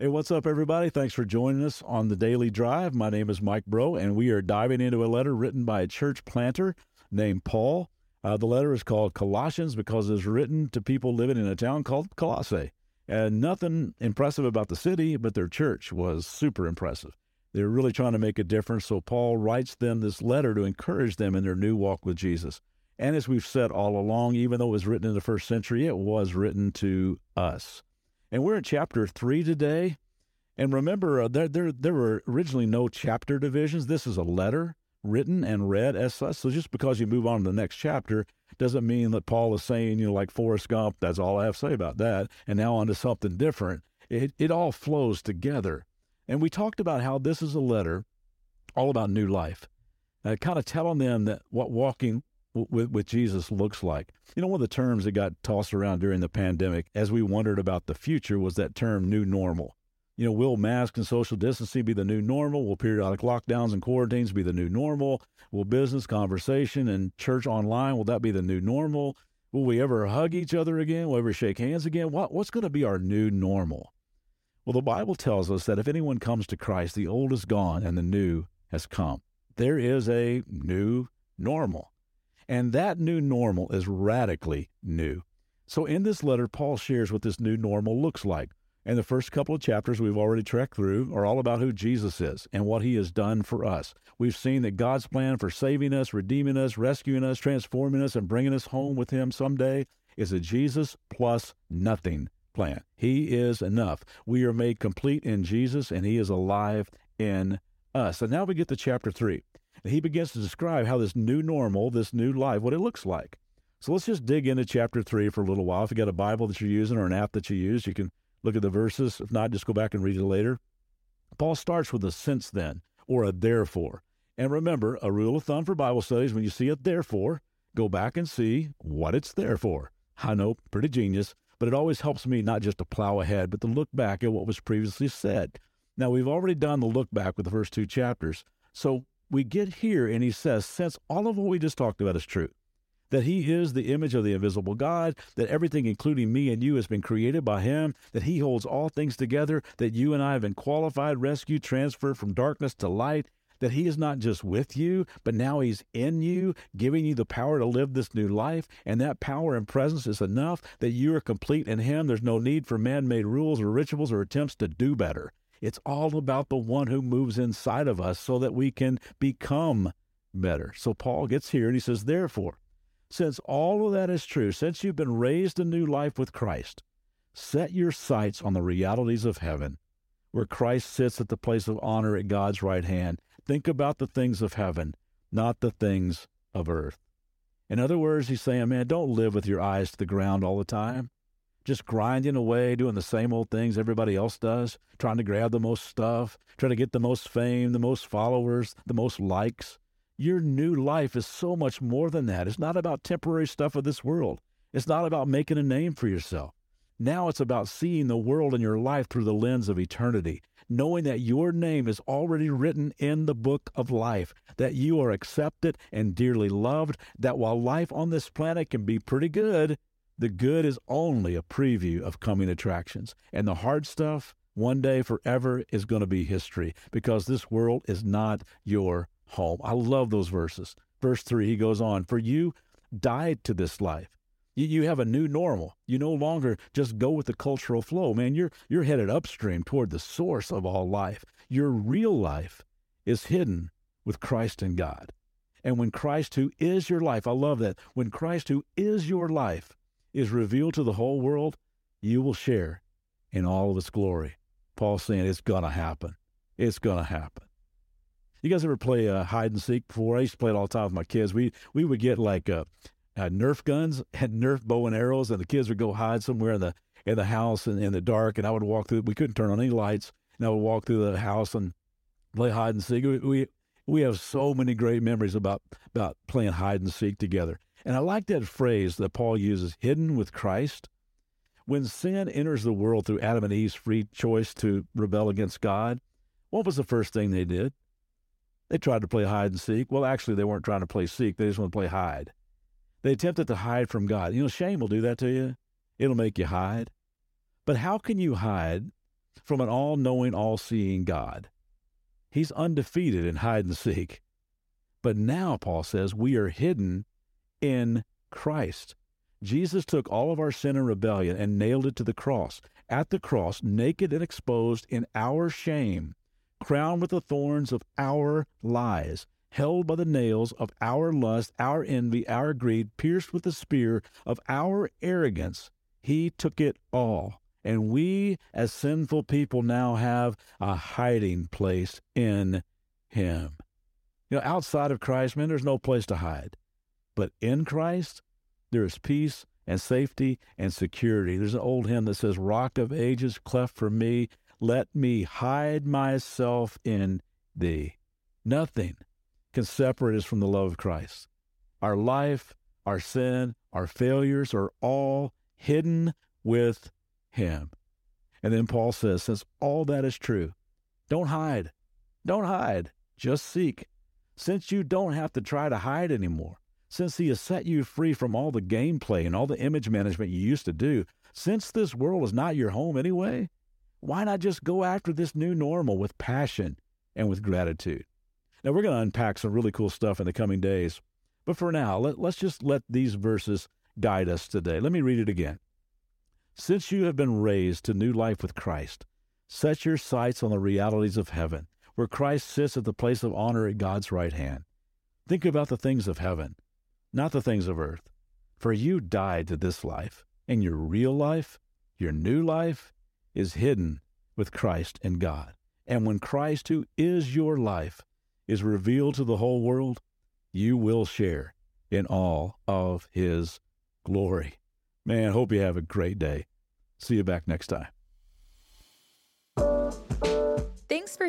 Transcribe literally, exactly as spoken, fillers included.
Hey, what's up, everybody? Thanks for joining us on the Daily Drive. My name is Mike Breaux, and we are diving into a letter written by a church planter named Paul. Uh, the letter is called Colossians because it's written to people living in a town called Colossae. And nothing impressive about the city, but their church was super impressive. They're really trying to make a difference, so Paul writes them this letter to encourage them in their new walk with Jesus. And as we've said all along, even though it was written in the first century, it was written to us. And we're in chapter three today. And remember, uh, there, there there were originally no chapter divisions. This is a letter written and read as such. So just because you move on to the next chapter doesn't mean that Paul is saying, you know, like Forrest Gump, that's all I have to say about that, and now on to something different. It it all flows together. And we talked about how this is a letter all about new life, uh, kind of telling them that what walking with, with Jesus looks like. You know, one of the terms that got tossed around during the pandemic as we wondered about the future was that term new normal. You know, will masks and social distancing be the new normal? Will periodic lockdowns and quarantines be the new normal? Will business conversation and church online, will that be the new normal? Will we ever hug each other again? Will we ever shake hands again? What, what's going to be our new normal? Well, the Bible tells us that if anyone comes to Christ, the old is gone and the new has come. There is a new normal, and that new normal is radically new. So in this letter, Paul shares what this new normal looks like. And the first couple of chapters we've already trekked through are all about who Jesus is and what he has done for us. We've seen that God's plan for saving us, redeeming us, rescuing us, transforming us, and bringing us home with him someday is a Jesus plus nothing plan. He is enough. We are made complete in Jesus, and he is alive in us. And now we get to chapter three. And he begins to describe how this new normal, this new life, what it looks like. So let's just dig into chapter three for a little while. If you got a Bible that you're using or an app that you use, you can look at the verses. If not, just go back and read it later. Paul starts with a since then, or a therefore. And remember, a rule of thumb for Bible studies, when you see a therefore, go back and see what it's there for. I know, pretty genius. But it always helps me not just to plow ahead, but to look back at what was previously said. Now, we've already done the look back with the first two chapters. So we get here, and he says, since all of what we just talked about is true, that he is the image of the invisible God, that everything, including me and you, has been created by him, that he holds all things together, that you and I have been qualified, rescued, transferred from darkness to light, that he is not just with you, but now he's in you, giving you the power to live this new life. And that power and presence is enough, that you are complete in him. There's no need for man-made rules or rituals or attempts to do better. It's all about the one who moves inside of us so that we can become better. So Paul gets here and he says, therefore, since all of that is true, since you've been raised to new life with Christ, set your sights on the realities of heaven, where Christ sits at the place of honor at God's right hand. Think about the things of heaven, not the things of earth. In other words, he's saying, man, don't live with your eyes to the ground all the time, just grinding away, doing the same old things everybody else does, trying to grab the most stuff, trying to get the most fame, the most followers, the most likes. Your new life is so much more than that. It's not about temporary stuff of this world. It's not about making a name for yourself. Now it's about seeing the world and your life through the lens of eternity, knowing that your name is already written in the book of life, that you are accepted and dearly loved, that while life on this planet can be pretty good, the good is only a preview of coming attractions. And the hard stuff, one day forever, is going to be history, because this world is not your home. I love those verses. Verse three, he goes on, for you died to this life. You have a new normal. You no longer just go with the cultural flow. Man, you're you're headed upstream toward the source of all life. Your real life is hidden with Christ in God. And when Christ, who is your life, I love that, when Christ, who is your life, is revealed to the whole world, you will share in all of its glory. Paul's saying it's going to happen. It's going to happen. You guys ever play uh, hide and seek before? I used to play it all the time with my kids. We, we would get like a... Uh, Nerf guns and Nerf bow and arrows, and the kids would go hide somewhere in the in the house in, in the dark, and I would walk through. We couldn't turn on any lights, and I would walk through the house and play hide and seek. We we, we have so many great memories about, about playing hide and seek together. And I like that phrase that Paul uses, hidden with Christ. When sin enters the world through Adam and Eve's free choice to rebel against God, what was the first thing they did? They tried to play hide and seek. Well, actually, they weren't trying to play seek. They just want to play hide. They attempted to hide from God. You know, shame will do that to you. It'll make you hide. But how can you hide from an all-knowing, all-seeing God? He's undefeated in hide and seek. But now, Paul says, we are hidden in Christ. Jesus took all of our sin and rebellion and nailed it to the cross. At the cross, naked and exposed in our shame, crowned with the thorns of our lies, held by the nails of our lust, our envy, our greed, pierced with the spear of our arrogance, he took it all. And we, as sinful people, now have a hiding place in him. You know, outside of Christ, man, there's no place to hide. But in Christ, there is peace and safety and security. There's an old hymn that says, Rock of ages, cleft for me, let me hide myself in thee. Nothing can separate us from the love of Christ. Our life, our sin, our failures are all hidden with him. And then Paul says, since all that is true, don't hide. Don't hide. Just seek. Since you don't have to try to hide anymore, since he has set you free from all the gameplay and all the image management you used to do, since this world is not your home anyway, why not just go after this new normal with passion and with gratitude? Now, we're going to unpack some really cool stuff in the coming days. But for now, let, let's just let these verses guide us today. Let me read it again. Since you have been raised to new life with Christ, set your sights on the realities of heaven, where Christ sits at the place of honor at God's right hand. Think about the things of heaven, not the things of earth. For you died to this life, and your real life, your new life, is hidden with Christ in God. And when Christ, who is your life, is revealed to the whole world, you will share in all of his glory. Man, hope you have a great day. See you back next time. Thanks for